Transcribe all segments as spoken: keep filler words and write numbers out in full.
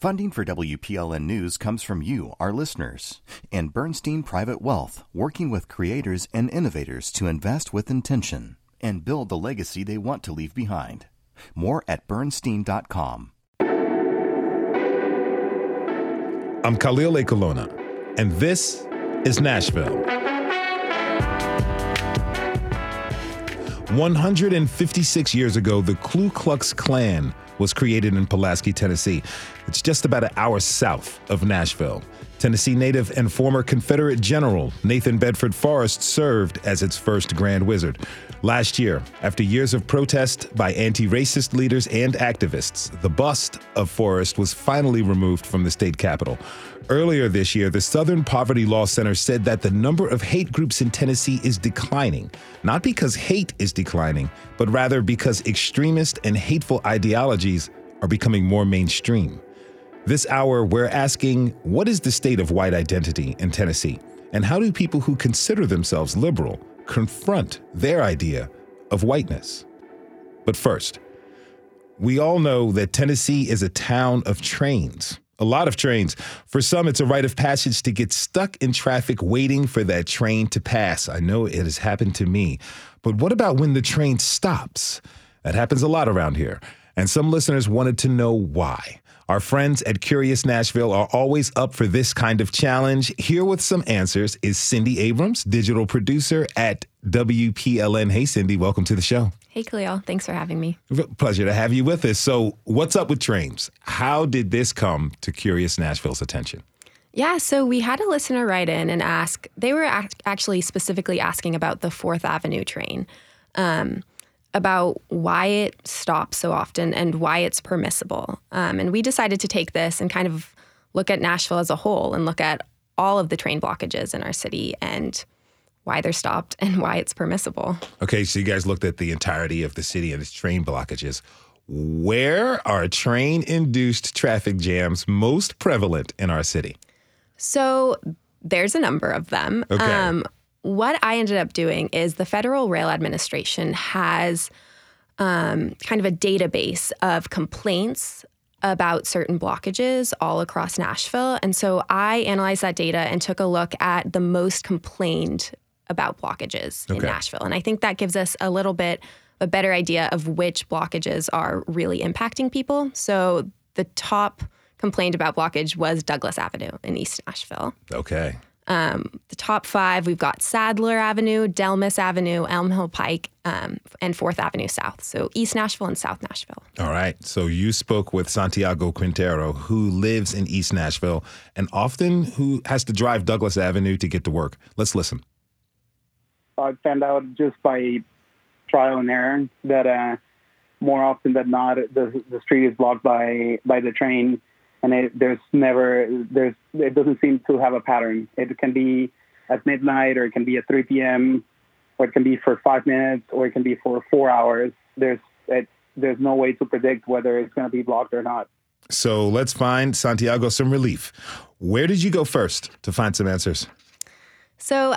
Funding for W P L N News comes from you, our listeners, and Bernstein Private Wealth, working with creators and innovators to invest with intention and build the legacy they want to leave behind. More at Bernstein dot com. I'm Khalil Ekulona, and this is Nashville. one hundred fifty-six years ago, the Ku Klux Klan was created in Pulaski, Tennessee. It's just about an hour south of Nashville. Tennessee native and former Confederate General Nathan Bedford Forrest served as its first Grand Wizard. Last year, after years of protest by anti-racist leaders and activists, the bust of Forrest was finally removed from the state capitol. Earlier this year, the Southern Poverty Law Center said that the number of hate groups in Tennessee is declining, not because hate is declining, but rather because extremist and hateful ideologies are becoming more mainstream. This hour, we're asking, what is the state of white identity in Tennessee? And how do people who consider themselves liberal confront their idea of whiteness? But first, we all know that Tennessee is a town of trains. A lot of trains. For some, it's a rite of passage to get stuck in traffic waiting for that train to pass. I know it has happened to me. But what about when the train stops? That happens a lot around here. And some listeners wanted to know why. Our friends at Curious Nashville are always up for this kind of challenge. Here with some answers is Cindy Abrams, digital producer at W P L N. Hey, Cindy, welcome to the show. Hey, Khalil. Thanks for having me. Pleasure to have you with us. So what's up with trains? How did this come to Curious Nashville's attention? Yeah, so we had a listener write in and ask. They were act- actually specifically asking about the Fourth Avenue train, um, about why it stops so often and why it's permissible. Um, and we decided to take this and kind of look at Nashville as a whole and look at all of the train blockages in our city and why they're stopped and why it's permissible. Okay, so you guys looked at the entirety of the city and its train blockages. Where are train-induced traffic jams most prevalent in our city? So there's a number of them. Okay. Um, what I ended up doing is the Federal Rail Administration has um, kind of a database of complaints about certain blockages all across Nashville. And so I analyzed that data and took a look at the most complained about blockages okay. in Nashville. And I think that gives us a little bit a better idea of which blockages are really impacting people. So the top complained about blockage was Douglas Avenue in East Nashville. Okay. Um, the top five, we've got Sadler Avenue, Delmas Avenue, Elm Hill Pike, um, and Fourth Avenue South. So East Nashville and South Nashville. All right. So you spoke with Santiago Quintero, who lives in East Nashville and often who has to drive Douglas Avenue to get to work. Let's listen. I found out just by trial and error that uh, more often than not, the, the street is blocked by, by the train. And it, there's never, there's, it doesn't seem to have a pattern. It can be at midnight, or it can be at three p.m., or it can be for five minutes, or it can be for four hours. There's, it, there's no way to predict whether it's going to be blocked or not. So let's find, Santiago, some relief. Where did you go first to find some answers? So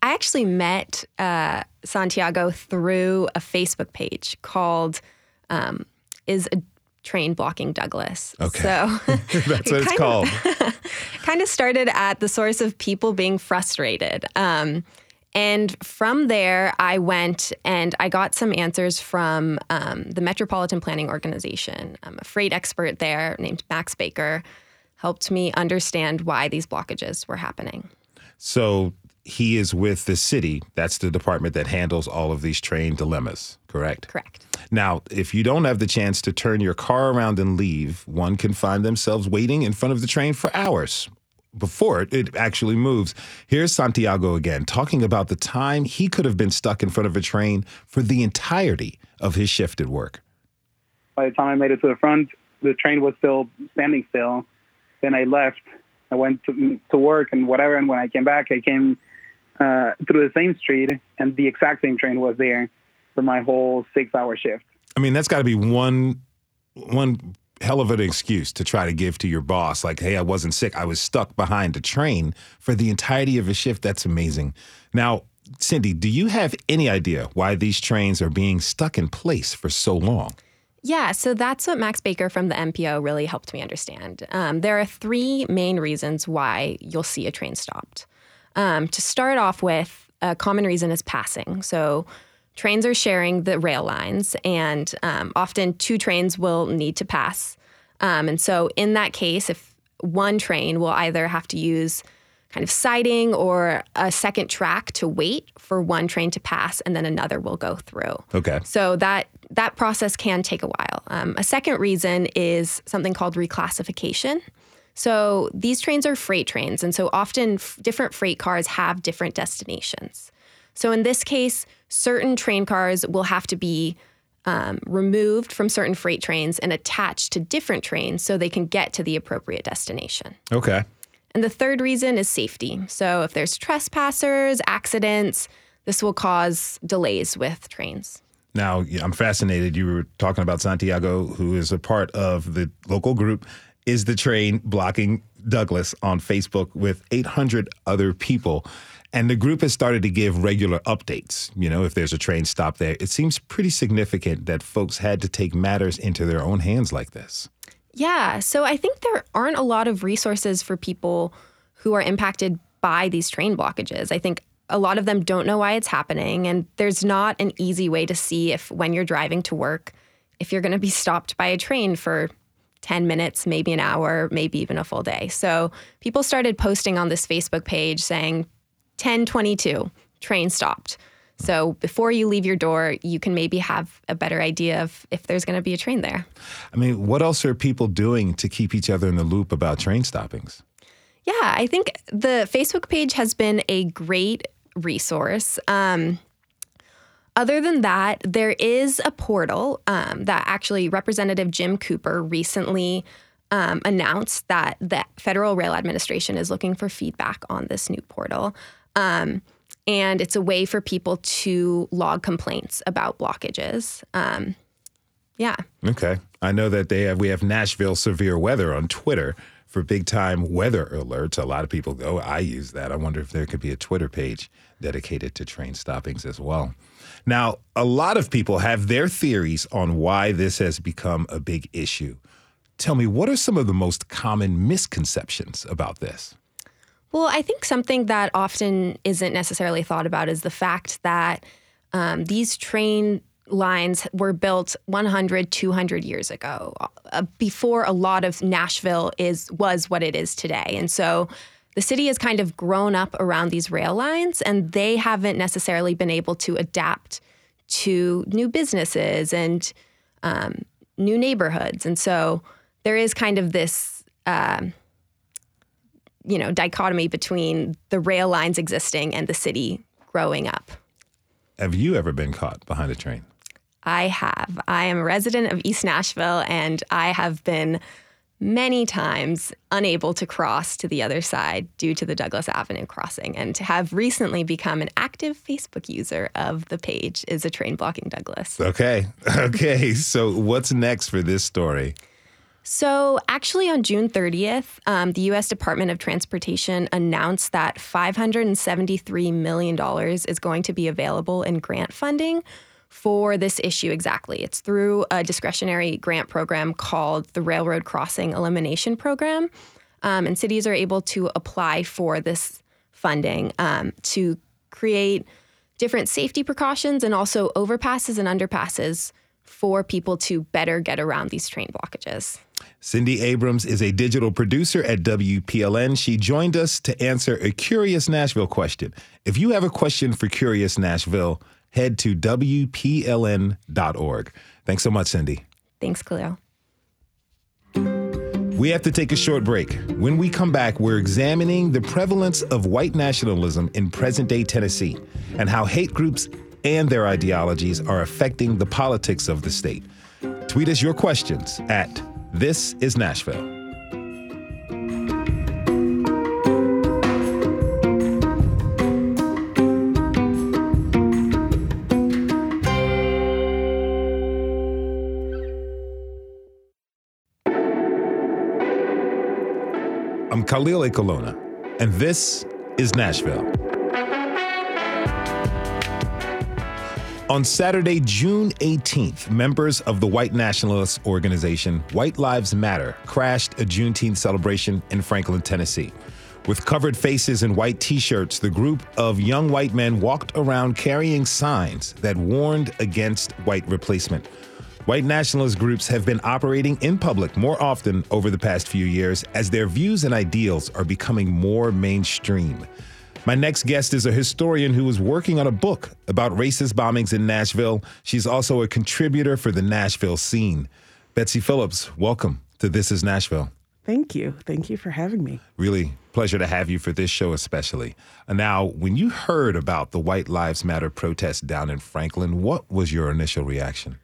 I actually met uh, Santiago through a Facebook page called um, Is a Train Blocking Douglas. Okay. So that's what it's called. Kind of started at the source of people being frustrated. Um, and from there, I went and I got some answers from um, the Metropolitan Planning Organization. Um, a freight expert there named Max Baker helped me understand why these blockages were happening. So he is with the city. That's the department that handles all of these train dilemmas, correct? Correct. Now, if you don't have the chance to turn your car around and leave, one can find themselves waiting in front of the train for hours before it, it actually moves. Here's Santiago again, talking about the time he could have been stuck in front of a train for the entirety of his shift at work. By the time I made it to the front, the train was still standing still. Then I left. I went to, to work and whatever. And when I came back, I came uh, through the same street, and the exact same train was there for my whole six-hour shift. I mean, that's got to be one one hell of an excuse to try to give to your boss. Like, hey, I wasn't sick. I was stuck behind a train for the entirety of a shift. That's amazing. Now, Cindy, do you have any idea why these trains are being stuck in place for so long? Yeah, so that's what Max Baker from the M P O really helped me understand. Um, there are three main reasons why you'll see a train stopped. Um, to start off with, a common reason is passing. So trains are sharing the rail lines, and um, often two trains will need to pass. Um, and so in that case, if one train will either have to use kind of siding or a second track to wait for one train to pass, and then another will go through. Okay. So that that process can take a while. Um, a second reason is something called reclassification. So these trains are freight trains, and so often f- different freight cars have different destinations. So in this case, certain train cars will have to be um, removed from certain freight trains and attached to different trains so they can get to the appropriate destination. Okay. And the third reason is safety. So if there's trespassers, accidents, this will cause delays with trains. Now, I'm fascinated. You were talking about Santiago, who is a part of the local group, Is the Train Blocking Douglas on Facebook with eight hundred other people. And the group has started to give regular updates. You know, if there's a train stop there, it seems pretty significant that folks had to take matters into their own hands like this. Yeah. So I think there aren't a lot of resources for people who are impacted by these train blockages. I think a lot of them don't know why it's happening. And there's not an easy way to see if when you're driving to work, if you're going to be stopped by a train for ten minutes, maybe an hour, maybe even a full day. So people started posting on this Facebook page saying, ten twenty-two, train stopped. So before you leave your door, you can maybe have a better idea of if there's going to be a train there. I mean, what else are people doing to keep each other in the loop about train stoppings? Yeah, I think the Facebook page has been a great resource. Um, other than that, there is a portal um, that actually Representative Jim Cooper recently Um, announced that the Federal Rail Administration is looking for feedback on this new portal. Um, and it's a way for people to log complaints about blockages. Um, yeah. Okay. I know that they have, we have Nashville Severe Weather on Twitter for big time weather alerts. A lot of people go, I use that. I wonder if there could be a Twitter page dedicated to train stoppings as well. Now, a lot of people have their theories on why this has become a big issue. Tell me, what are some of the most common misconceptions about this? Well, I think something that often isn't necessarily thought about is the fact that um, these train lines were built one hundred, two hundred years ago, uh, before a lot of Nashville is was what it is today. And so the city has kind of grown up around these rail lines, and they haven't necessarily been able to adapt to new businesses and um, new neighborhoods. And so there is kind of this, um, you know, dichotomy between the rail lines existing and the city growing up. Have you ever been caught behind a train? I have. I am a resident of East Nashville, and I have been many times unable to cross to the other side due to the Douglas Avenue crossing, and have recently become an active Facebook user of the page Is a Train Blocking Douglas. Okay. Okay. So what's next for this story? So actually on June thirtieth, um, the U S Department of Transportation announced that five hundred seventy-three million dollars is going to be available in grant funding for this issue exactly. It's through a discretionary grant program called the Railroad Crossing Elimination Program. Um, and cities are able to apply for this funding um, to create different safety precautions and also overpasses and underpasses for people to better get around these train blockages. Cindy Abrams is a digital producer at W P L N. She joined us to answer a Curious Nashville question. If you have a question for Curious Nashville, head to W P L N dot org. Thanks so much, Cindy. Thanks, Khalil. We have to take a short break. When we come back, we're examining the prevalence of white nationalism in present-day Tennessee and how hate groups and their ideologies are affecting the politics of the state. Tweet us your questions at This Is Nashville. I'm Khalil Ekulona, and this is Nashville. On Saturday, June eighteenth, members of the white nationalist organization White Lives Matter crashed a Juneteenth celebration in Franklin, Tennessee. With covered faces and white T-shirts, the group of young white men walked around carrying signs that warned against white replacement. White nationalist groups have been operating in public more often over the past few years as their views and ideals are becoming more mainstream. My next guest is a historian who is working on a book about racist bombings in Nashville. She's also a contributor for the Nashville Scene. Betsy Phillips, welcome to This Is Nashville. Thank you. Thank you for having me. Really pleasure to have you for this show especially. Now, when you heard about the White Lives Matter protests down in Franklin, what was your initial reaction?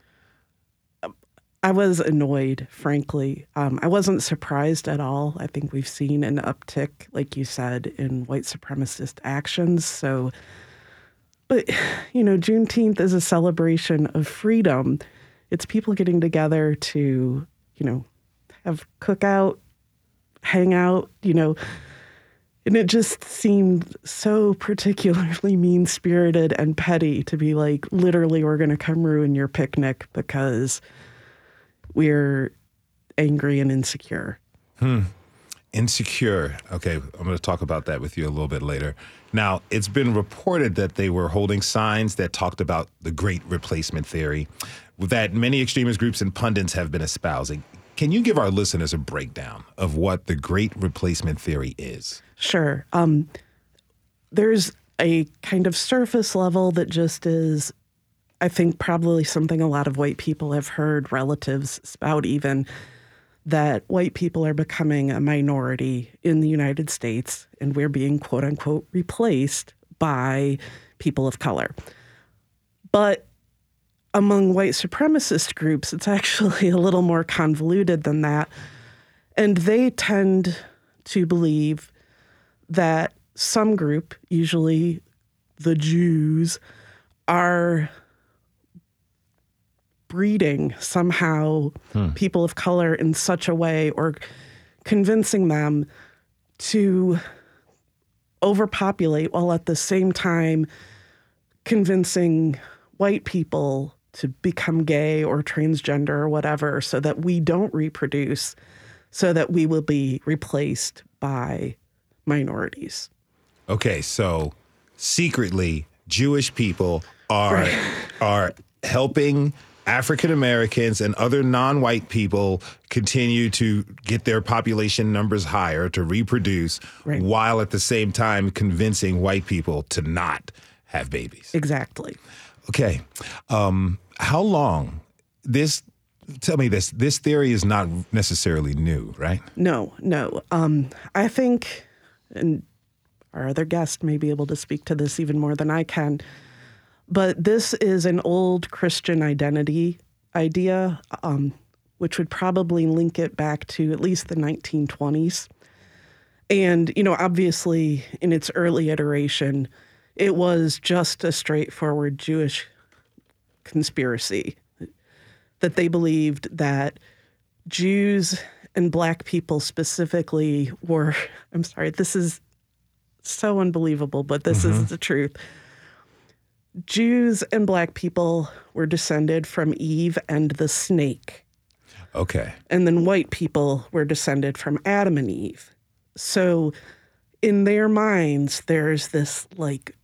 I was annoyed, frankly. Um, I wasn't surprised at all. I think we've seen an uptick, like you said, in white supremacist actions. So, but, you know, Juneteenth is a celebration of freedom. It's people getting together to, you know, have cookout, hang out, you know. And it just seemed so particularly mean-spirited and petty to be like, literally, we're going to come ruin your picnic because we're angry and insecure. Hmm. Insecure. Okay, I'm going to talk about that with you a little bit later. Now, it's been reported that they were holding signs that talked about the Great Replacement theory that many extremist groups and pundits have been espousing. Can you give our listeners a breakdown of what the Great Replacement theory is? Sure. Um, there's a kind of surface level that just is, I think, probably something a lot of white people have heard relatives spout even, that white people are becoming a minority in the United States and we're being, quote unquote, replaced by people of color. But among white supremacist groups, it's actually a little more convoluted than that. And they tend to believe that some group, usually the Jews, are breeding somehow hmm. people of color in such a way or convincing them to overpopulate while at the same time convincing white people to become gay or transgender or whatever so that we don't reproduce, so that we will be replaced by minorities. Okay, so secretly Jewish people are right. are helping African Americans and other non-white people continue to get their population numbers higher to reproduce, right, while at the same time convincing white people to not have babies. Exactly. Okay. Um, how long this, tell me this, this theory is not necessarily new, right? No, no. Um, I think, and our other guest may be able to speak to this even more than I can, but this is an old Christian identity idea, um, which would probably link it back to at least the nineteen twenties. And, you know, obviously in its early iteration, it was just a straightforward Jewish conspiracy that they believed that Jews and black people specifically were, I'm sorry, this is so unbelievable, but this mm-hmm. is the truth. Jews and black people were descended from Eve and the snake. Okay. And then white people were descended from Adam and Eve. So in their minds, there's this like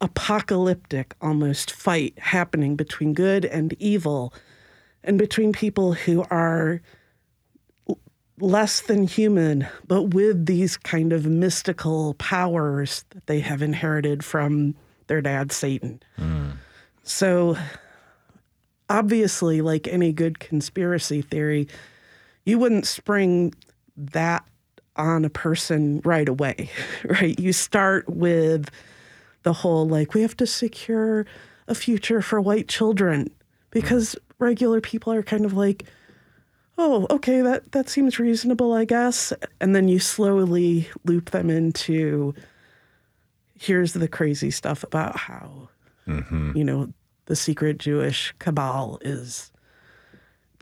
apocalyptic almost fight happening between good and evil and between people who are less than human, but with these kind of mystical powers that they have inherited from their dad, Satan. Mm. So obviously, like any good conspiracy theory, you wouldn't spring that on a person right away, right? You start with the whole, like, we have to secure a future for white children because regular people are kind of like, oh, okay, that, that seems reasonable, I guess. And then you slowly loop them into, here's the crazy stuff about how, mm-hmm. you know, the secret Jewish cabal is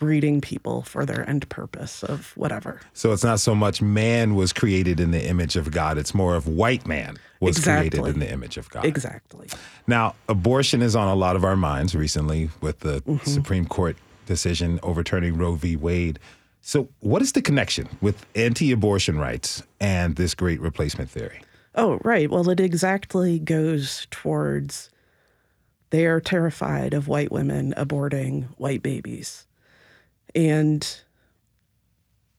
breeding people for their end purpose of whatever. So it's not so much man was created in the image of God. It's more of white man was exactly. created in the image of God. Exactly. Now, abortion is on a lot of our minds recently with the mm-hmm. Supreme Court decision overturning Roe v. Wade. So what is the connection with anti-abortion rights and this great replacement theory? Oh, right. Well, it exactly goes towards they are terrified of white women aborting white babies. And,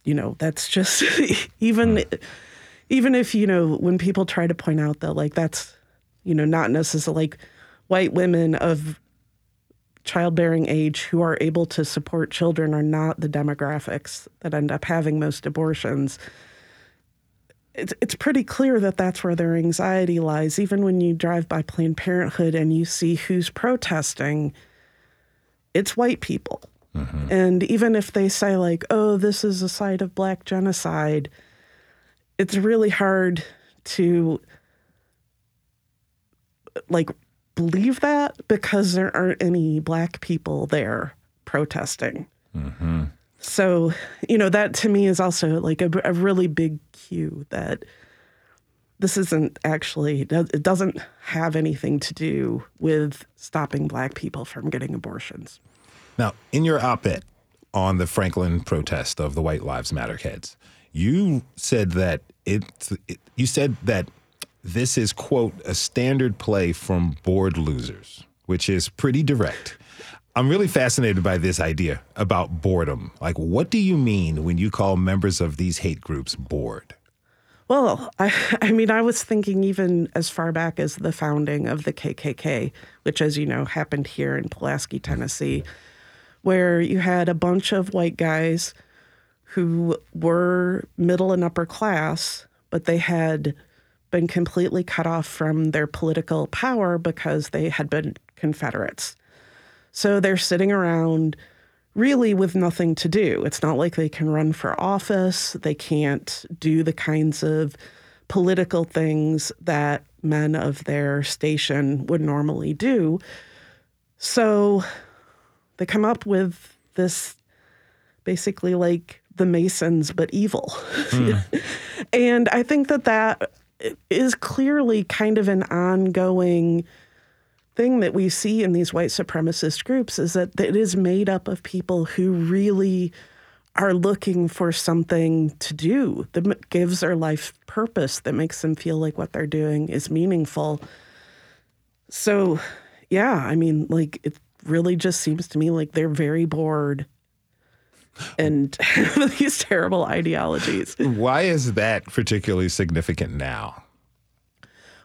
you know, that's just even mm. even if, you know, when people try to point out that, like, that's, you know, not necessarily like white women of childbearing age who are able to support children are not the demographics that end up having most abortions. It's it's pretty clear that that's where their anxiety lies. Even when you drive by Planned Parenthood and you see who's protesting, it's white people. Uh-huh. And even if they say, like, oh, this is a site of black genocide, it's really hard to, like, believe that because there aren't any black people there protesting. Uh-huh. So, you know, that to me is also like a, a really big cue that this isn't actually, it doesn't have anything to do with stopping black people from getting abortions. Now, in your op-ed on the Franklin protest of the White Lives Matter heads, you said that it, it you said that this is, quote, a standard play from bored losers, which is pretty direct. I'm really fascinated by this idea about boredom. Like, what do you mean when you call members of these hate groups bored? Well, I, I mean, I was thinking even as far back as the founding of the K K K, which, as you know, happened here in Pulaski, Tennessee, where you had a bunch of white guys who were middle and upper class, but they had been completely cut off from their political power because they had been Confederates. So they're sitting around really with nothing to do. It's not like they can run for office. They can't do the kinds of political things that men of their station would normally do. So they come up with this basically like the Masons, but evil. Mm. And I think that that is clearly kind of an ongoing thing that we see in these white supremacist groups is that it is made up of people who really are looking for something to do that gives their life purpose, that makes them feel like what they're doing is meaningful. So, yeah, I mean, like, it really just seems to me like they're very bored and have these terrible ideologies. Why is that particularly significant now?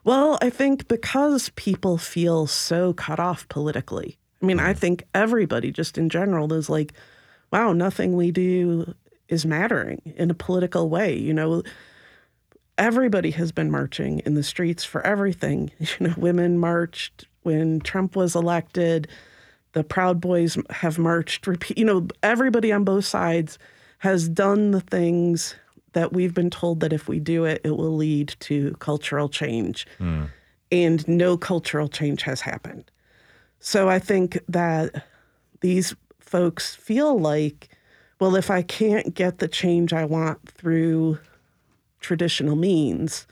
Well, I think because people feel so cut off politically. I mean, mm-hmm. I think everybody just in general is like, wow, nothing we do is mattering in a political way. You know, everybody has been marching in the streets for everything. You know, women marched when Trump was elected. The Proud Boys have marched. You know, everybody on both sides has done the things that we've been told that if we do it, it will lead to cultural change. Mm. And no cultural change has happened. So I think that these folks feel like, well, if I can't get the change I want through traditional means,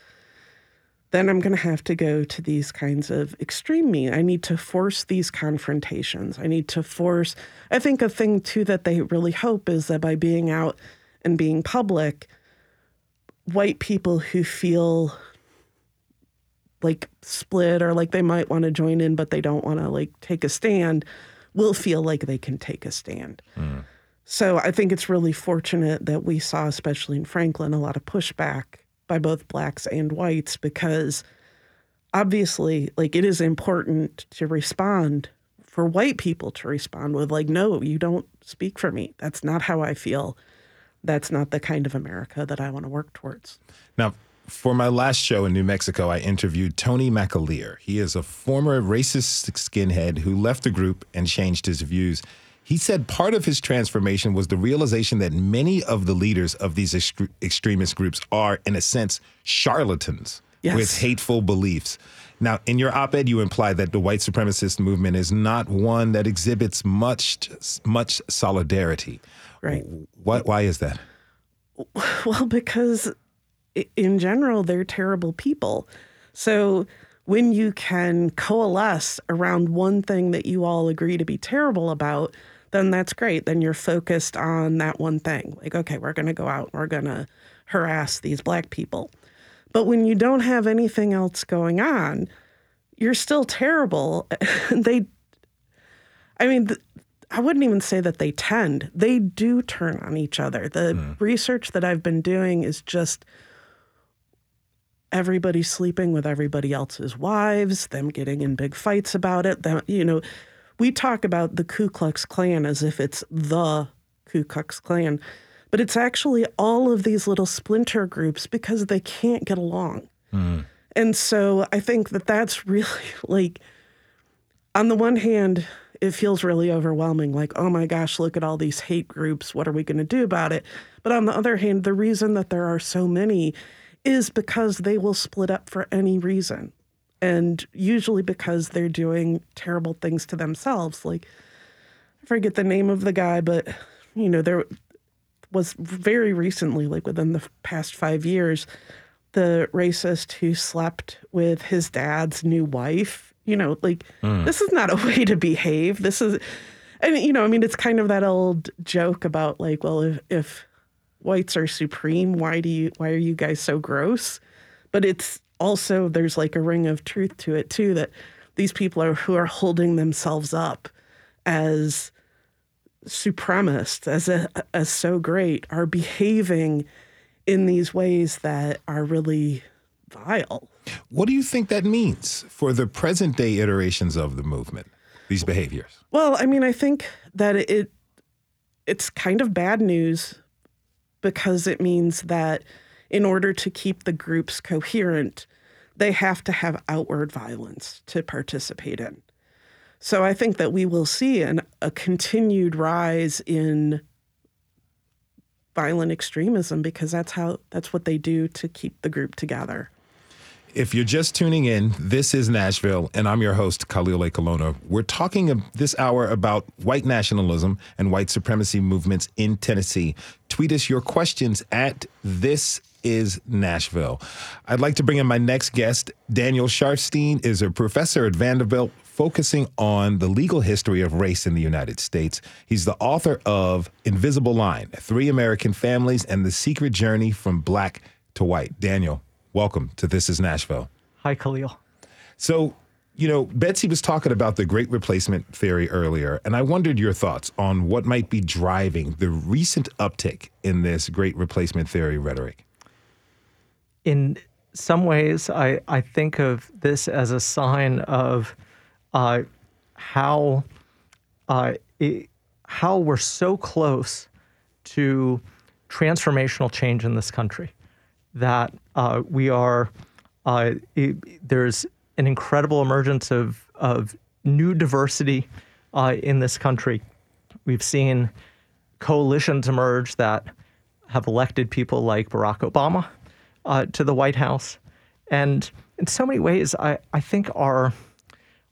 then I'm going to have to go to these kinds of extreme means. I need to force these confrontations. I need to force, I think a thing too that they really hope is that by being out and being public, white people who feel like split or like they might want to join in, but they don't want to like take a stand, will feel like they can take a stand. Mm. So I think it's really fortunate that we saw, especially in Franklin, a lot of pushback by both blacks and whites, because obviously like it is important to respond for white people to respond with like, no, you don't speak for me. That's not how I feel. That's not the kind of America that I want to work towards. Now, for my last show in New Mexico, I interviewed Tony McAleer. He is a former racist skinhead who left the group and changed his views. He said part of his transformation was the realization that many of the leaders of these ex- extremist groups are, in a sense, charlatans yes. with hateful beliefs. Now, in your op-ed, you imply that the white supremacist movement is not one that exhibits much, much solidarity. Right. What? Why is that? Well, because in general, they're terrible people. So when you can coalesce around one thing that you all agree to be terrible about, then that's great. Then you're focused on that one thing. Like, okay, we're going to go out and we're going to harass these black people. But when you don't have anything else going on, you're still terrible. They, I mean, th- I wouldn't even say that they tend. They do turn on each other. The mm. research that I've been doing is just everybody sleeping with everybody else's wives, them getting in big fights about it. Them, you know, we talk about the Ku Klux Klan as if it's the Ku Klux Klan, but it's actually all of these little splinter groups because they can't get along. Mm. And so I think that that's really, like, on the one hand, it feels really overwhelming, like, oh my gosh, look at all these hate groups. What are we going to do about it? But on the other hand, the reason that there are so many is because they will split up for any reason, and usually because they're doing terrible things to themselves. Like, I forget the name of the guy, but, you know, there was very recently, like within the past five years, the racist who slept with his dad's new wife. You know, like, mm. this is not a way to behave. This is, and, you know, I mean, it's kind of that old joke about, like, well, if, if whites are supreme, why do you, why are you guys so gross? But it's also, there's like a ring of truth to it, too, that these people are who are holding themselves up as supremacists, as, a, as so great, are behaving in these ways that are really vile. What do you think that means for the present day iterations of the movement, these behaviors? Well, I mean, I think that it it's kind of bad news because it means that in order to keep the groups coherent, they have to have outward violence to participate in. So I think that we will see an, a continued rise in violent extremism because that's how that's what they do to keep the group together. If you're just tuning in, this is Nashville, and I'm your host, Khalil Ekulona. We're talking this hour about white nationalism and white supremacy movements in Tennessee. Tweet us your questions at This Is Nashville. I'd like to bring in my next guest. Daniel Sharfstein is a professor at Vanderbilt focusing on the legal history of race in the United States. He's the author of Invisible Line, Three American Families, and the Secret Journey from Black to White. Daniel, welcome to This Is Nashville. Hi, Khalil. So, you know, Betsy was talking about the Great Replacement theory earlier, and I wondered your thoughts on what might be driving the recent uptick in this Great Replacement theory rhetoric. In some ways, I, I think of this as a sign of uh, how uh, it, how we're so close to transformational change in this country. That uh, we are, uh, it, there's an incredible emergence of of new diversity uh, in this country. We've seen coalitions emerge that have elected people like Barack Obama uh, to the White House. And in so many ways, I, I think our,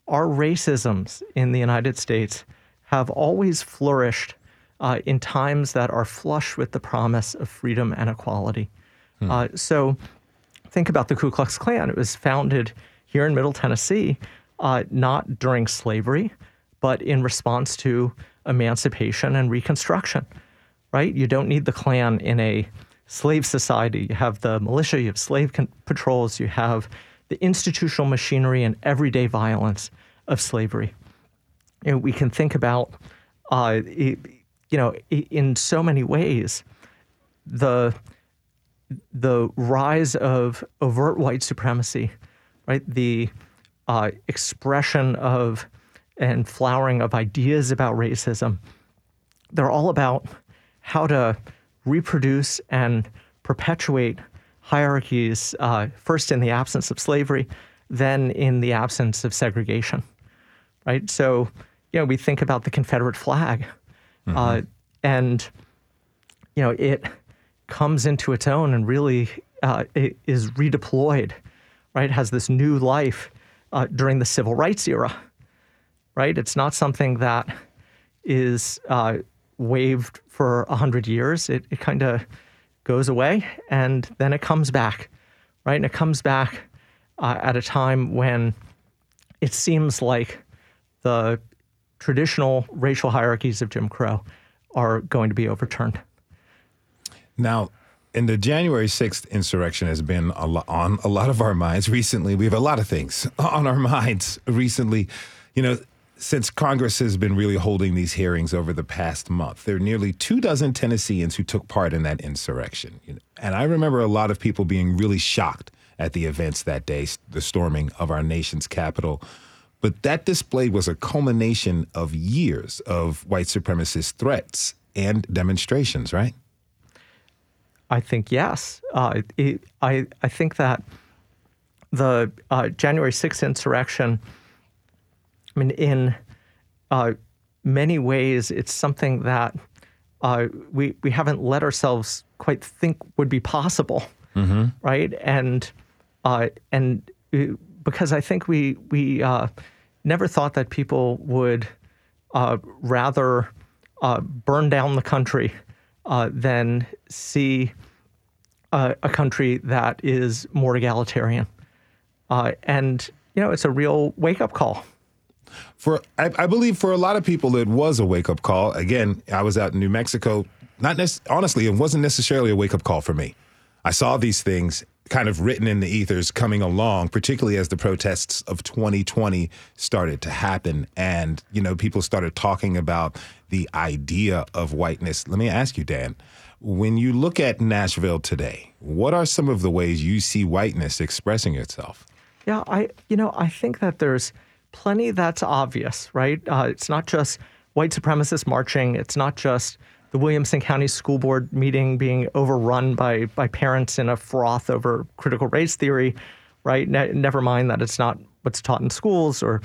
our racisms in the United States have always flourished uh, in times that are flush with the promise of freedom and equality. Uh, so think about the Ku Klux Klan. It was founded here in Middle Tennessee, uh, not during slavery, but in response to emancipation and Reconstruction, right? You don't need the Klan in a slave society. You have the militia, you have slave con- patrols, you have the institutional machinery and everyday violence of slavery. And we can think about, uh, it, you know, in so many ways, the... the rise of overt white supremacy, right? The uh, expression of and flowering of ideas about racism. They're all about how to reproduce and perpetuate hierarchies, uh, first in the absence of slavery, then in the absence of segregation, right? So, you know, we think about the Confederate flag, mm-hmm. uh, and, you know, it... comes into its own and really uh, is redeployed, right? Has this new life uh, during the Civil Rights era, right? It's not something that is uh, waived for one hundred years. It, it kind of goes away, and then it comes back, right? And it comes back uh, at a time when it seems like the traditional racial hierarchies of Jim Crow are going to be overturned. Now, and the January sixth insurrection has been a lo- on a lot of our minds recently. We have a lot of things on our minds recently. You know, since Congress has been really holding these hearings over the past month, there are nearly two dozen Tennesseans who took part in that insurrection. And I remember a lot of people being really shocked at the events that day, the storming of our nation's capital. But that display was a culmination of years of white supremacist threats and demonstrations, right? I think yes. Uh, it, I I think that the uh, January sixth insurrection, I mean, in uh, many ways, it's something that uh, we we haven't let ourselves quite think would be possible, mm-hmm. right? And uh, and it, because I think we we uh, never thought that people would uh, rather uh, burn down the country Uh, than see uh, a country that is more egalitarian. Uh, and, you know, it's a real wake-up call. For I, I believe for a lot of people, it was a wake-up call. Again, I was out in New Mexico. Not nec- Honestly, it wasn't necessarily a wake-up call for me. I saw these things kind of written in the ethers coming along, particularly as the protests of twenty twenty started to happen. And, you know, people started talking about the idea of whiteness. Let me ask you, Dan, when you look at Nashville today, what are some of the ways you see whiteness expressing itself? Yeah, I, you know, I think that there's plenty that's obvious, right? Uh, it's not just white supremacists marching. It's not just the Williamson County School Board meeting being overrun by by parents in a froth over critical race theory, right? Ne- never mind that it's not what's taught in schools, or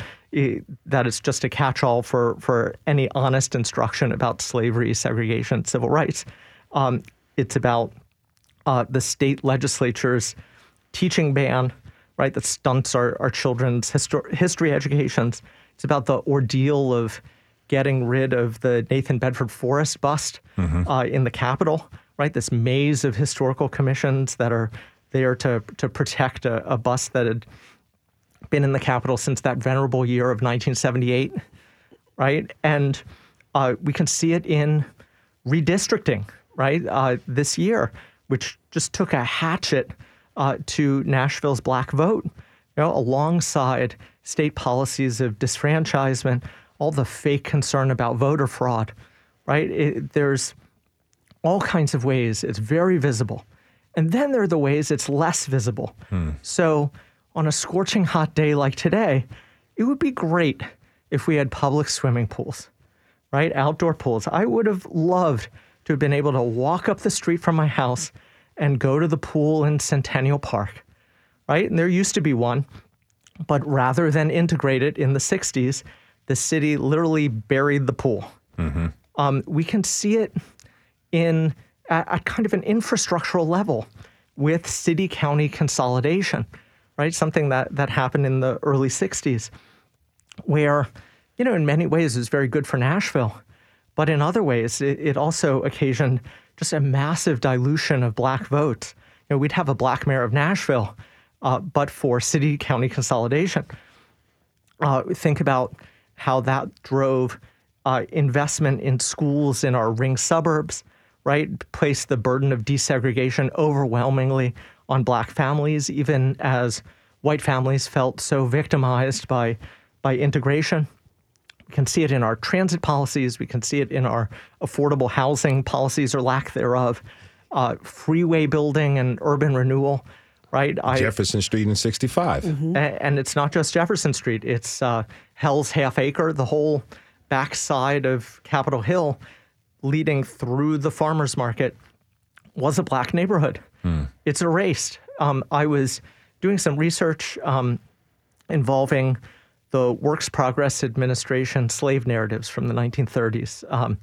that it's just a catch-all for, for any honest instruction about slavery, segregation, civil rights. Um, it's about uh, the state legislature's teaching ban, right, that stunts our, our children's histor- history educations. It's about the ordeal of getting rid of the Nathan Bedford Forrest bust mm-hmm. uh, in the Capitol, right, this maze of historical commissions that are there to, to protect a, a bust that had been in the Capitol since that venerable year of nineteen seventy-eight, right? And uh, we can see it in redistricting, right, uh, this year, which just took a hatchet uh, to Nashville's black vote, you know, alongside state policies of disfranchisement, all the fake concern about voter fraud, right? It, there's all kinds of ways it's very visible. And then there are the ways it's less visible. Hmm. So on a scorching hot day like today, it would be great if we had public swimming pools, right? Outdoor pools. I would have loved to have been able to walk up the street from my house and go to the pool in Centennial Park, right? And there used to be one, but rather than integrate it in the sixties, the city literally buried the pool. Mm-hmm. Um, we can see it in at, at kind of an infrastructural level with city-county consolidation, right? Something that, that happened in the early sixties where, you know, in many ways it was very good for Nashville, but in other ways it, it also occasioned just a massive dilution of black votes. You know, we'd have a black mayor of Nashville, uh, but for city-county consolidation. Uh, think about how that drove uh, investment in schools in our ring suburbs, right? Placed the burden of desegregation overwhelmingly on black families, even as white families felt so victimized by by integration. We can see it in our transit policies. We can see it in our affordable housing policies or lack thereof, uh, freeway building and urban renewal, right? I, Jefferson Street and sixty-five. Mm-hmm. And it's not just Jefferson Street. It's uh, Hell's Half Acre, the whole backside of Capitol Hill leading through the farmers market was a black neighborhood. Mm. It's erased. Um, I was doing some research um, involving the Works Progress Administration slave narratives from the nineteen thirties, um,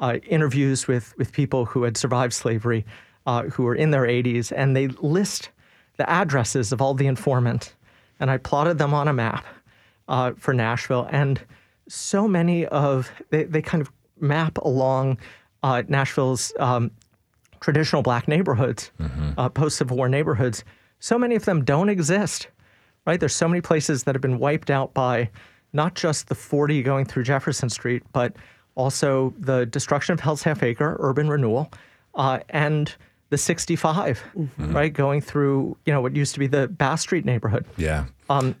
uh, interviews with, with people who had survived slavery, uh, who were in their eighties, and they list the addresses of all the informants. and I plotted them on a map uh, for Nashville. And so many of, they, they kind of map along uh, Nashville's um, traditional black neighborhoods, mm-hmm. uh, post-Civil War neighborhoods. So many of them don't exist, right? There's so many places that have been wiped out by not just the forty going through Jefferson Street, but also the destruction of Hell's Half Acre, urban renewal, uh, and the sixty-five, mm-hmm. right, going through, you know, what used to be the Bass Street neighborhood. Yeah. Um,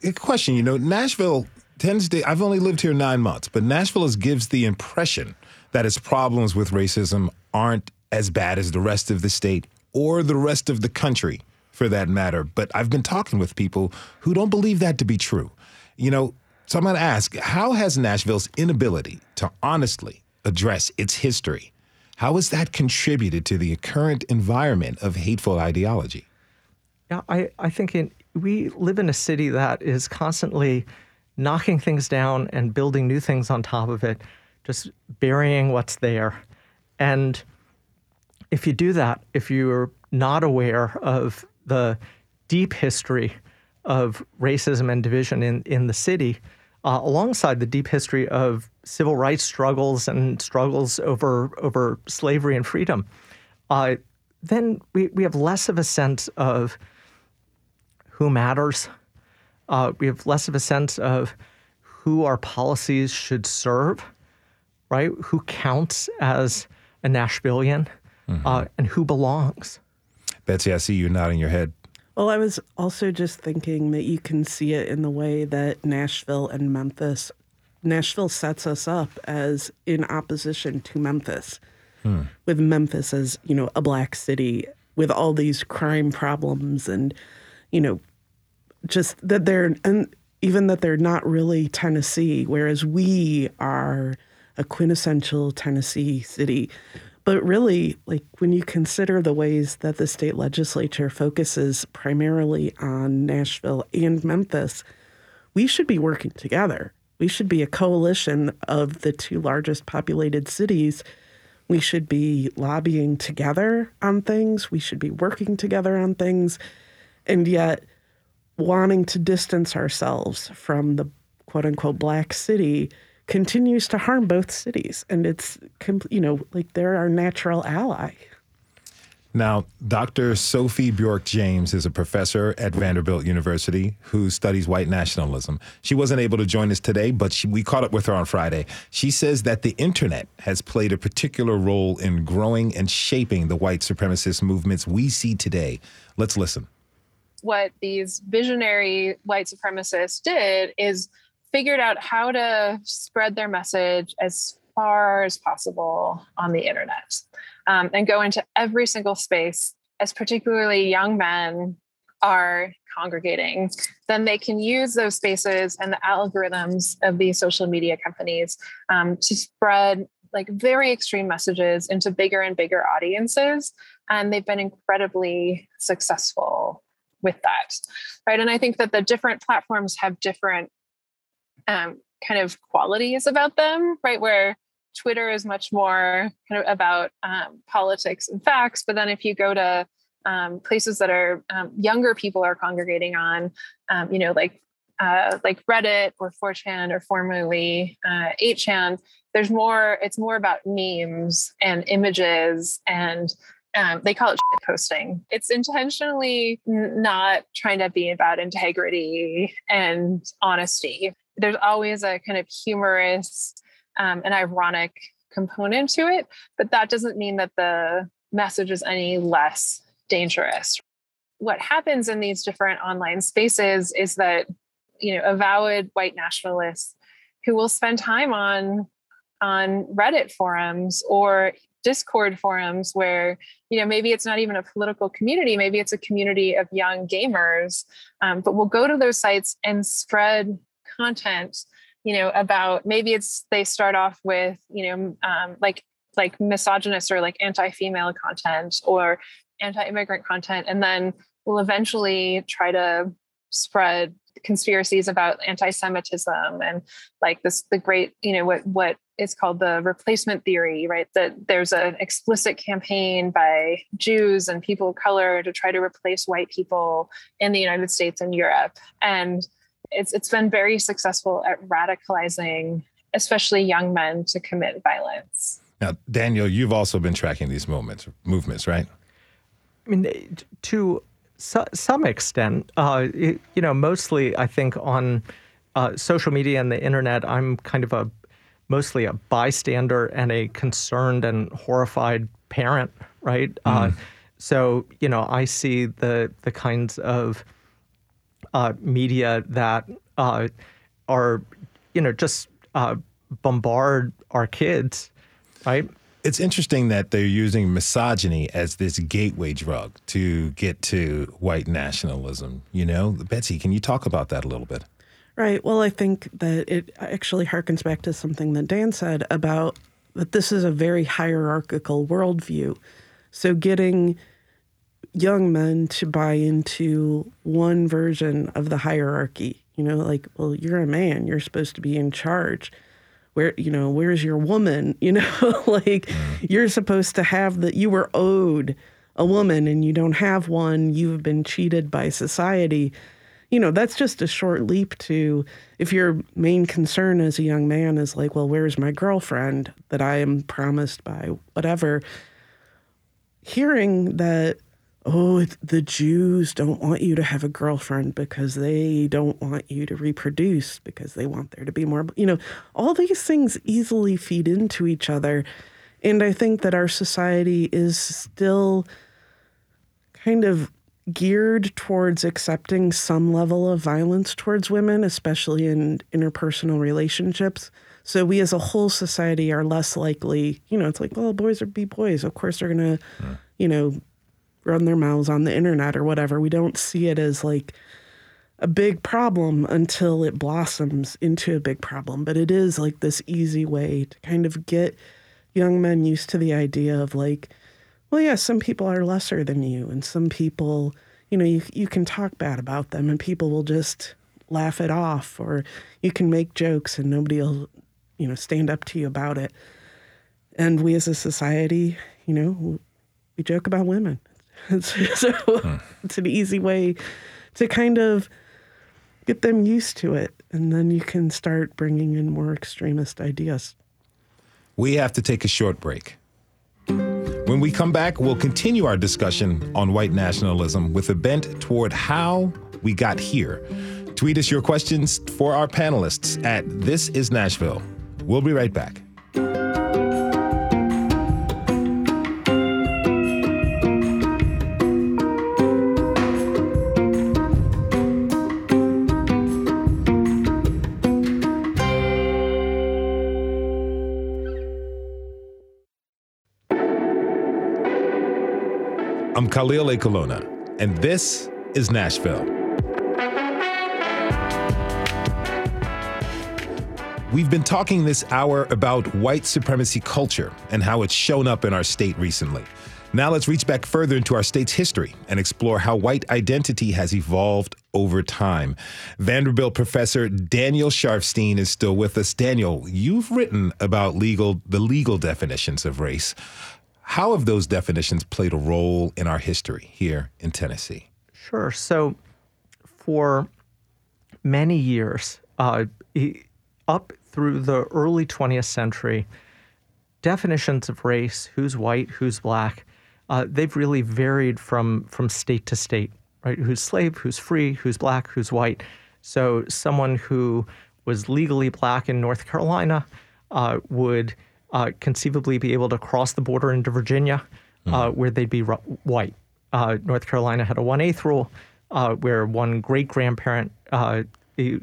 Good question. You know, Nashville tends to, I've only lived here nine months, but Nashville is, gives the impression that its problems with racism aren't as bad as the rest of the state or the rest of the country, for that matter. But I've been talking with people who don't believe that to be true. You know, so I'm going to ask, how has Nashville's inability to honestly address its history, how has that contributed to the current environment of hateful ideology? Yeah, I, I think in, we live in a city that is constantly knocking things down and building new things on top of it, just burying what's there. And if you do that, if you're not aware of the deep history of racism and division in, in the city, Uh, alongside the deep history of civil rights struggles and struggles over over slavery and freedom, uh, then we, we have less of a sense of who matters. Uh, we have less of a sense of who our policies should serve, right? Who counts as a Nashvilleian, mm-hmm. uh, and who belongs. Betsy, I see you nodding your head. Well, I was also just thinking that you can see it in the way that Nashville and Memphis, Nashville sets us up as in opposition to Memphis, hmm. with Memphis as, you know, a black city with all these crime problems and, you know, just that they're, and even that they're not really Tennessee, whereas we are a quintessential Tennessee city. But really, like when you consider the ways that the state legislature focuses primarily on Nashville and Memphis, we should be working together. We should be a coalition of the two largest populated cities. We should be lobbying together on things. We should be working together on things. And yet wanting to distance ourselves from the quote unquote black city continues to harm both cities. And it's, you know, like they're our natural ally. Now, Doctor Sophie Bjork-James is a professor at Vanderbilt University who studies white nationalism. She wasn't able to join us today, but she, we caught up with her on Friday. She says that the internet has played a particular role in growing and shaping the white supremacist movements we see today. Let's listen. What these visionary white supremacists did is figured out how to spread their message as far as possible on the internet, um, and go into every single space, as particularly young men are congregating. Then they can use those spaces and the algorithms of these social media companies um, to spread like very extreme messages into bigger and bigger audiences. And they've been incredibly successful with that, right? And I think that the different platforms have different Um, kind of qualities about them, right? Where Twitter is much more kind of about um, politics and facts. But then if you go to um, places that are um, younger people are congregating on, um, you know, like uh, like Reddit or four chan or formerly uh, eight chan, there's more, it's more about memes and images and Um, they call it shit posting. It's intentionally n- not trying to be about integrity and honesty. There's always a kind of humorous um, and ironic component to it, but that doesn't mean that the message is any less dangerous. What happens in these different online spaces is that, you know, avowed white nationalists who will spend time on on Reddit forums or Discord forums where, you know, maybe it's not even a political community, maybe it's a community of young gamers, um, but we'll go to those sites and spread content, you know, about maybe it's, they start off with, you know, um, like, like misogynist or like anti-female content or anti-immigrant content, and then we'll eventually try to spread conspiracies about anti-Semitism and like this, the great, you know, what, what is called the replacement theory, right? That there's an explicit campaign by Jews and people of color to try to replace white people in the United States and Europe. And it's, it's been very successful at radicalizing, especially young men, to commit violence. Now, Daniel, you've also been tracking these movements, movements, right? I mean, to so, some extent, uh, you know, mostly I think on uh, social media and the internet, I'm kind of a mostly a bystander and a concerned and horrified parent, right? Mm. Uh, so, you know, I see the the kinds of uh, media that uh, are, you know, just uh, bombard our kids, right? It's interesting that they're using misogyny as this gateway drug to get to white nationalism, you know? Betsy, can you talk about that a little bit? Right. Well, I think that it actually harkens back to something that Dan said about that this is a very hierarchical worldview. So getting young men to buy into one version of the hierarchy, you know, like, well, you're a man, you're supposed to be in charge. Where, you know, where's your woman? You know, like you're supposed to have that. You were owed a woman and you don't have one. You've been cheated by society. You know, that's just a short leap to if your main concern as a young man is like, well, where's my girlfriend that I am promised by whatever? Hearing that, oh, the Jews don't want you to have a girlfriend because they don't want you to reproduce because they want there to be more, you know, all these things easily feed into each other. And I think that our society is still kind of geared towards accepting some level of violence towards women, especially in interpersonal relationships. So we as a whole society are less likely, you know, it's like, well, boys are be boys. Of course they're going to, yeah. you know, run their mouths on the internet or whatever. We don't see it as like a big problem until it blossoms into a big problem. But it is like this easy way to kind of get young men used to the idea of like, well, yeah, some people are lesser than you and some people, you know, you, you can talk bad about them and people will just laugh it off, or you can make jokes and nobody will, you know, stand up to you about it. And we as a society, you know, we joke about women. So it's an easy way to kind of get them used to it. And then you can start bringing in more extremist ideas. We have to take a short break. When we come back, we'll continue our discussion on white nationalism with a bent toward how we got here. Tweet us your questions for our panelists at This Is Nashville. We'll be right back. I'm Khalil Ekulona, and this is Nashville. We've been talking this hour about white supremacy culture and how it's shown up in our state recently. Now let's reach back further into our state's history and explore how white identity has evolved over time. Vanderbilt professor Daniel Sharfstein is still with us. Daniel, you've written about legal the legal definitions of race. How have those definitions played a role in our history here in Tennessee? Sure. So for many years, uh, up through the early twentieth century, definitions of race, who's white, who's black, uh, they've really varied from, from state to state, right? Who's slave, who's free, who's black, who's white. So someone who was legally black in North Carolina uh, would... Uh, conceivably be able to cross the border into Virginia, uh, mm. where they'd be r- white. Uh, North Carolina had a one-eighth rule, uh, where one great-grandparent uh,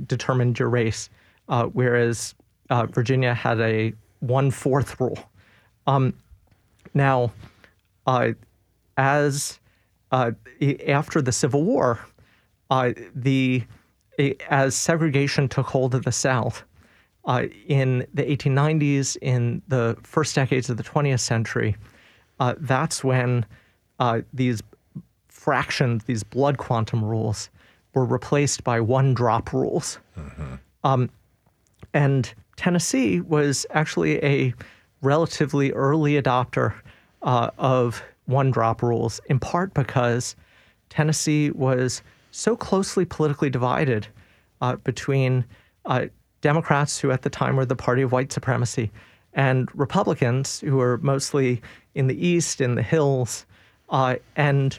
determined your race, uh, whereas uh, Virginia had a one-fourth rule. Um, now, uh, as uh, after the Civil War, uh, the as segregation took hold of the South, Uh, in the eighteen nineties, in the first decades of the twentieth century, uh, that's when uh, these fractions, these blood quantum rules, were replaced by one-drop rules. Mm-hmm. Um, and Tennessee was actually a relatively early adopter uh, of one-drop rules, in part because Tennessee was so closely politically divided uh, between uh, Democrats, who at the time were the party of white supremacy, and Republicans, who were mostly in the East, in the hills, uh, and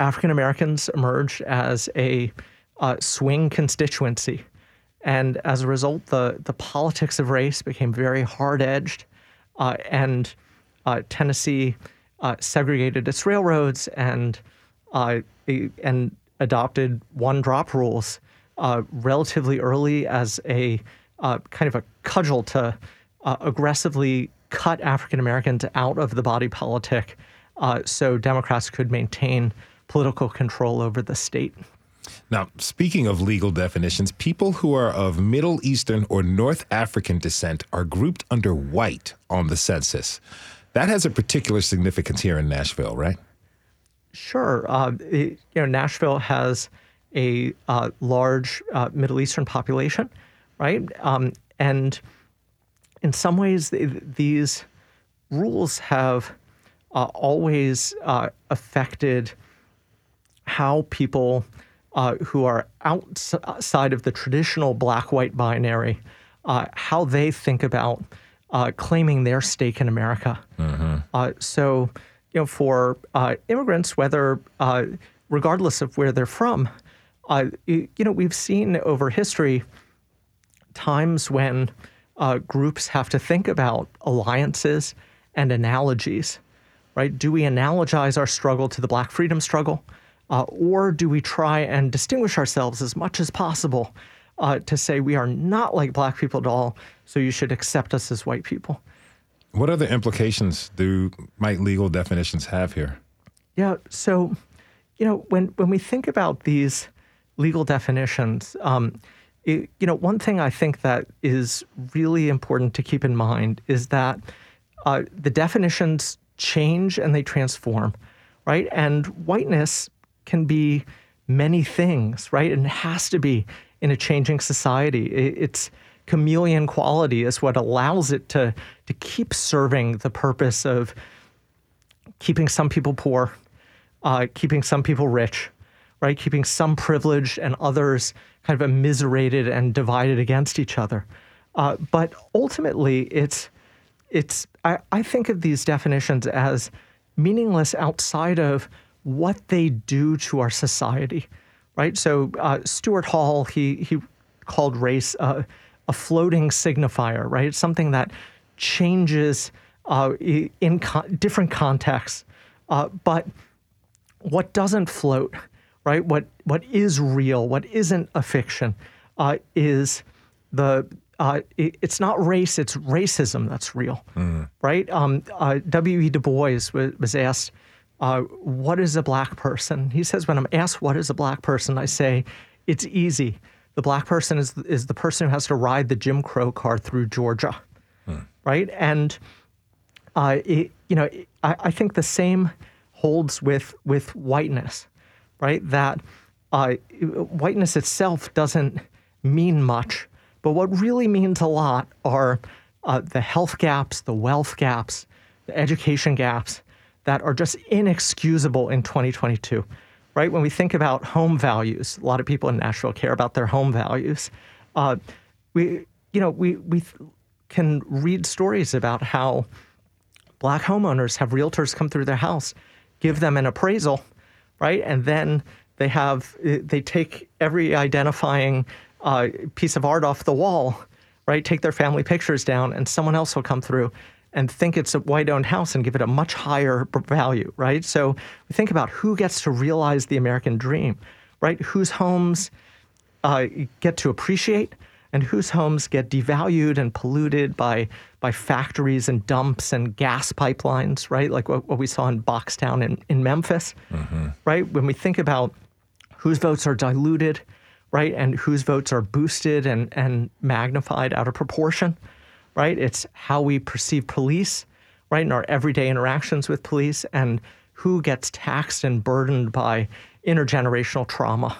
African Americans emerged as a uh, swing constituency. And as a result, the, the politics of race became very hard-edged, uh, and uh, Tennessee uh, segregated its railroads and uh, and adopted one-drop rules uh, relatively early as a uh, kind of a cudgel to uh, aggressively cut African Americans out of the body politic uh, so Democrats could maintain political control over the state. Now, speaking of legal definitions, people who are of Middle Eastern or North African descent are grouped under white on the census. That has a particular significance here in Nashville, right? Sure. Uh, it, you know, Nashville has a uh, large uh, Middle Eastern population, right? Um, and in some ways, th- these rules have uh, always uh, affected how people Uh, who are outside of the traditional black-white binary, uh, how they think about uh, claiming their stake in America. Mm-hmm. Uh, so, you know, for uh, immigrants, whether uh, regardless of where they're from, uh, you, you know, we've seen over history times when uh, groups have to think about alliances and analogies, right? Do we analogize our struggle to the Black freedom struggle? Uh, or do we try and distinguish ourselves as much as possible uh, to say we are not like black people at all, so you should accept us as white people? What other implications do might legal definitions have here? Yeah, so, you know, when, when we think about these legal definitions, um, it, you know, one thing I think that is really important to keep in mind is that uh, the definitions change and they transform, right? And whiteness can be many things, right? And has to be in a changing society. Its chameleon quality is what allows it to, to keep serving the purpose of keeping some people poor, uh, keeping some people rich, right? Keeping some privileged and others kind of immiserated and divided against each other. Uh, but ultimately, it's, it's I, I think of these definitions as meaningless outside of what they do to our society, right? So uh, Stuart Hall, he he called race uh, a floating signifier, right? It's something that changes uh, in con- different contexts. Uh, but what doesn't float, right? What what is real, what isn't a fiction, uh, is the uh, it, it's not race, it's racism that's real, mm. right? Um, uh, W E Du Bois was, was asked, Uh, what is a black person? He says, when I'm asked what is a black person, I say, it's easy. The black person is is the person who has to ride the Jim Crow car through Georgia, hmm. right? And, uh, it, you know, it, I, I think the same holds with with whiteness, right? That uh, whiteness itself doesn't mean much, but what really means a lot are uh, the health gaps, the wealth gaps, the education gaps, that are just inexcusable in twenty twenty-two, right? When we think about home values, a lot of people in Nashville care about their home values. Uh, we, you know, we we can read stories about how black homeowners have realtors come through their house, give them an appraisal, right? And then they have they take every identifying uh, piece of art off the wall, right? Take their family pictures down, and someone else will come through and think it's a white-owned house and give it a much higher value, right? So we think about who gets to realize the American dream, right? Whose homes uh, get to appreciate and whose homes get devalued and polluted by by factories and dumps and gas pipelines, right? Like what, what we saw in Boxtown in, in Memphis, mm-hmm. right? When we think about whose votes are diluted, right? And whose votes are boosted and, and magnified out of proportion, right? It's how we perceive police, right? In our everyday interactions with police and who gets taxed and burdened by intergenerational trauma.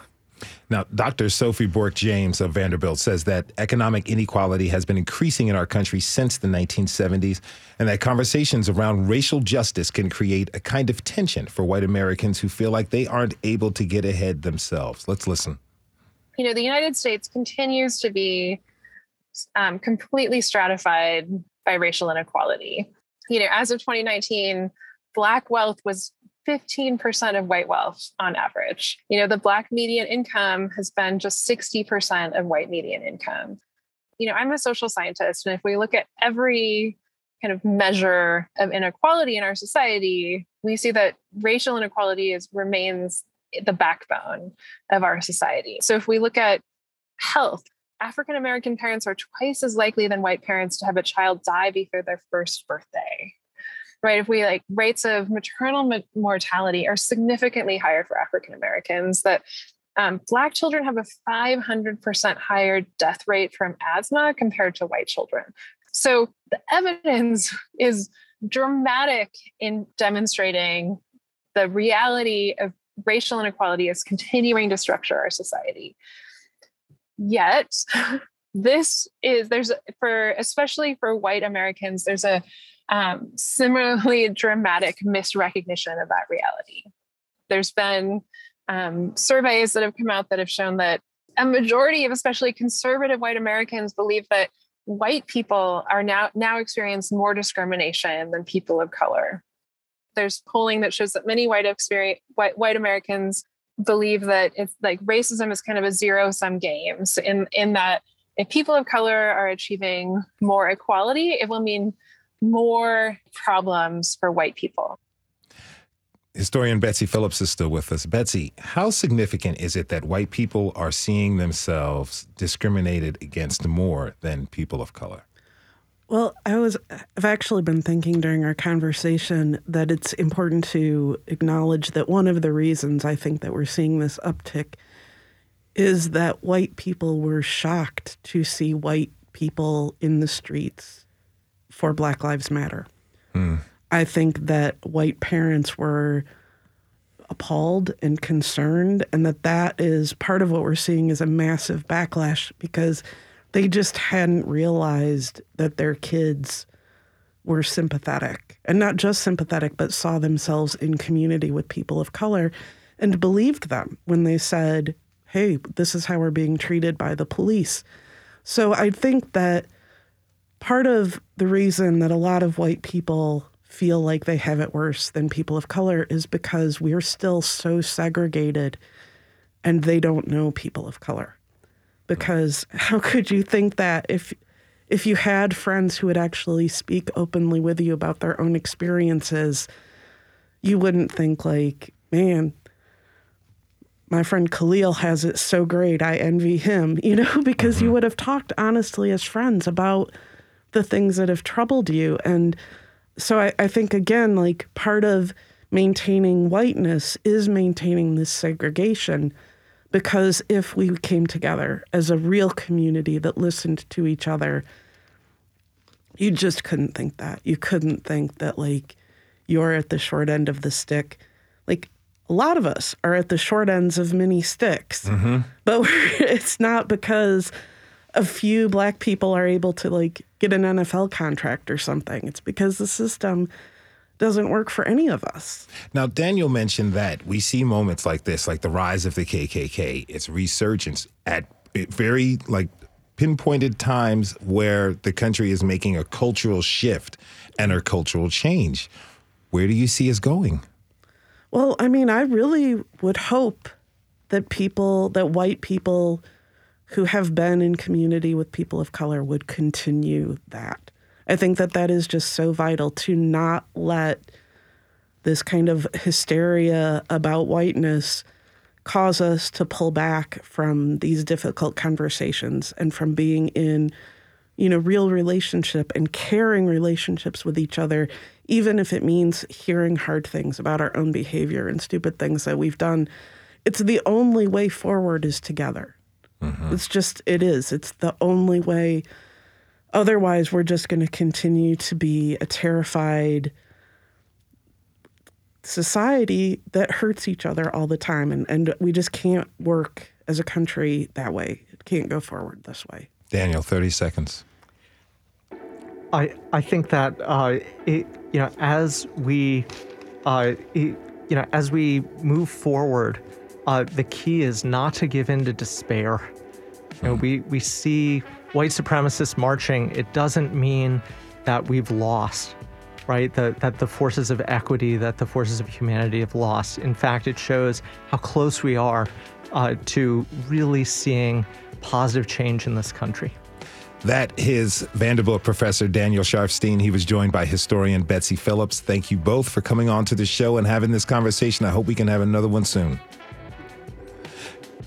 Now, Doctor Sophie Bjork-James of Vanderbilt says that economic inequality has been increasing in our country since the nineteen seventies, and that conversations around racial justice can create a kind of tension for white Americans who feel like they aren't able to get ahead themselves. Let's listen. You know, the United States continues to be um, completely stratified by racial inequality. You know, as of twenty nineteen, Black wealth was fifteen percent of white wealth on average. You know, the Black median income has been just sixty percent of white median income. You know, I'm a social scientist, and if we look at every kind of measure of inequality in our society, we see that racial inequality is remains the backbone of our society. So if we look at health, African-American parents are twice as likely than white parents to have a child die before their first birthday. Right? If we like rates of maternal m- mortality are significantly higher for African-Americans, that um, Black children have a five hundred percent higher death rate from asthma compared to white children. So the evidence is dramatic in demonstrating the reality of racial inequality is continuing to structure our society. Yet this is, there's for, especially for white Americans, there's a Um, similarly dramatic misrecognition of that reality. There's been um, surveys that have come out that have shown that a majority of especially conservative white Americans believe that white people are now, now experience more discrimination than people of color. There's polling that shows that many white, experience, white, white Americans believe that it's like racism is kind of a zero-sum game. So in, in that if people of color are achieving more equality, it will mean more problems for white people. Historian Betsy Phillips is still with us. Betsy, how significant is it that white people are seeing themselves discriminated against more than people of color? Well, I was, I've actually been thinking during our conversation that it's important to acknowledge that one of the reasons I think that we're seeing this uptick is that white people were shocked to see white people in the streets for Black Lives Matter. Mm. I think that white parents were appalled and concerned, and that that is part of what we're seeing is a massive backlash because they just hadn't realized that their kids were sympathetic, and not just sympathetic, but saw themselves in community with people of color and believed them when they said, hey, this is how we're being treated by the police. So I think that part of the reason that a lot of white people feel like they have it worse than people of color is because we're still so segregated and they don't know people of color. Because how could you think that if if you had friends who would actually speak openly with you about their own experiences, you wouldn't think like, man, my friend Khalil has it so great, I envy him, you know, because you would have talked honestly as friends about the things that have troubled you. And so I, I think, again, like part of maintaining whiteness is maintaining this segregation, because if we came together as a real community that listened to each other, you just couldn't think that. You couldn't think that, like, you're at the short end of the stick. Like, a lot of us are at the short ends of many sticks, mm-hmm. but we're, it's not because a few Black people are able to like get an N F L contract or something. It's because the system doesn't work for any of us. Now, Daniel mentioned that we see moments like this, like the rise of the K K K, its resurgence at very like pinpointed times where the country is making a cultural shift and a cultural change. Where do you see us going? Well, I mean, I really would hope that people, that white people who have been in community with people of color would continue that. I think that that is just so vital to not let this kind of hysteria about whiteness cause us to pull back from these difficult conversations and from being in, you know, real relationship and caring relationships with each other, even if it means hearing hard things about our own behavior and stupid things that we've done. It's the only way forward is together. It's just, it is. It's the only way. Otherwise, we're just going to continue to be a terrified society that hurts each other all the time. And, and we just can't work as a country that way. It can't go forward this way. Daniel, thirty seconds. I, I think that uh, it, you know as we uh, it, you know as we move forward, uh, the key is not to give in to despair. You know, we, we see white supremacists marching. It doesn't mean that we've lost, right? That that the forces of equity, that the forces of humanity have lost. In fact, it shows how close we are uh, to really seeing positive change in this country. That is Vanderbilt professor Daniel Sharfstein. He was joined by historian Betsy Phillips. Thank you both for coming on to the show and having this conversation. I hope we can have another one soon.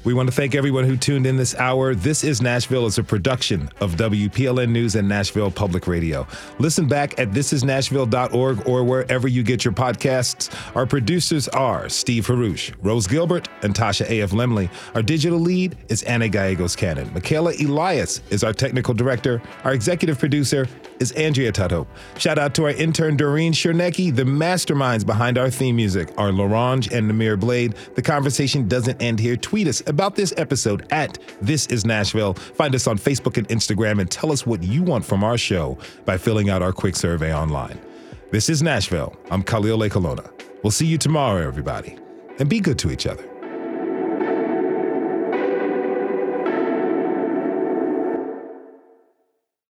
We want to thank everyone who tuned in this hour. This is Nashville is a production of W P L N News and Nashville Public Radio. Listen back at this is nashville dot org or wherever you get your podcasts. Our producers are Steve Harouche, Rose Gilbert, and Tasha A F Lemley. Our digital lead is Anna Gallegos-Cannon. Michaela Elias is our technical director. Our executive producer is Andrea Tuthope. Shout out to our intern Doreen Shernecki. The masterminds behind our theme music are Larange and Namir Blade. The conversation doesn't end here. Tweet us about this episode at This Is Nashville. Find us on Facebook and Instagram and tell us what you want from our show by filling out our quick survey online. This is Nashville. I'm Khalil Ekulona. We'll see you tomorrow, everybody. And be good to each other.